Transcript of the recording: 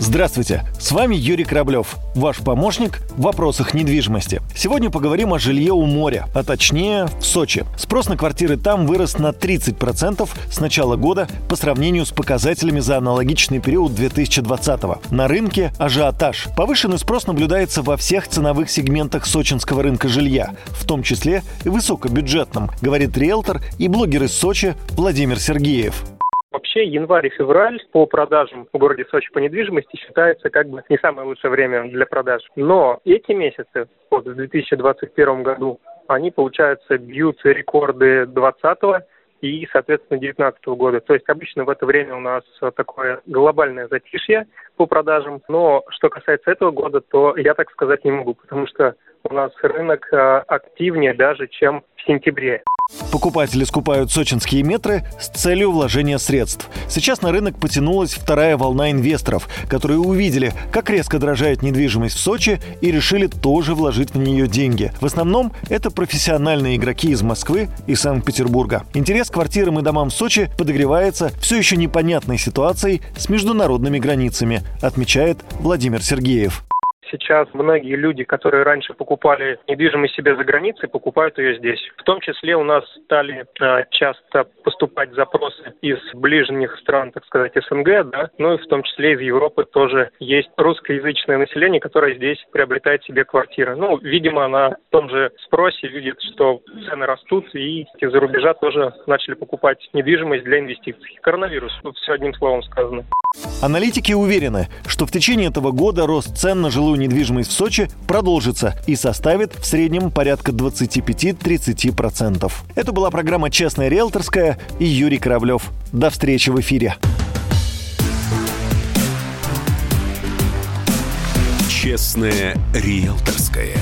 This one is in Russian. Здравствуйте, с вами Юрий Кораблев, ваш помощник в вопросах недвижимости. Сегодня поговорим о жилье у моря, а точнее в Сочи. Спрос на квартиры там вырос на 30% с начала года по сравнению с показателями за аналогичный период 2020-го. На рынке ажиотаж. Повышенный спрос наблюдается во всех ценовых сегментах сочинского рынка жилья, в том числе и высокобюджетном, говорит риэлтор и блогер из Сочи Владимир Сергеев. Вообще январь и февраль по продажам в городе Сочи по недвижимости считается как бы не самое лучшее время для продаж. Но эти месяцы, вот в 2021 году, они, получается, бьют рекорды 2020 и, соответственно, 2019 года. То есть обычно в это время у нас такое глобальное затишье по продажам. Но что касается этого года, то я так сказать не могу, потому что у нас рынок активнее даже, чем в сентябре. Покупатели скупают сочинские метры с целью вложения средств. Сейчас на рынок потянулась вторая волна инвесторов, которые увидели, как резко дорожает недвижимость в Сочи, и решили тоже вложить в нее деньги. В основном это профессиональные игроки из Москвы и Санкт-Петербурга. Интерес к квартирам и домам в Сочи подогревается все еще непонятной ситуацией с международными границами, отмечает Владимир Сергеев. Сейчас многие люди, которые раньше покупали недвижимость себе за границей, покупают ее здесь. В том числе у нас стали часто поступать запросы из ближних стран, так сказать, СНГ, да, ну и в том числе из Европы тоже есть русскоязычное население, которое здесь приобретает себе квартиры. Ну, видимо, на том же спросе видят, что цены растут, и из-за рубежа тоже начали покупать недвижимость для инвестиций. Коронавирус, тут все одним словом сказано. Аналитики уверены, что в течение этого года рост цен на жилую недвижимость в Сочи продолжится и составит в среднем порядка 25-30%. Это была программа «Честное риэлторское» и Юрий Кораблев. До встречи в эфире. «Честное риэлторское».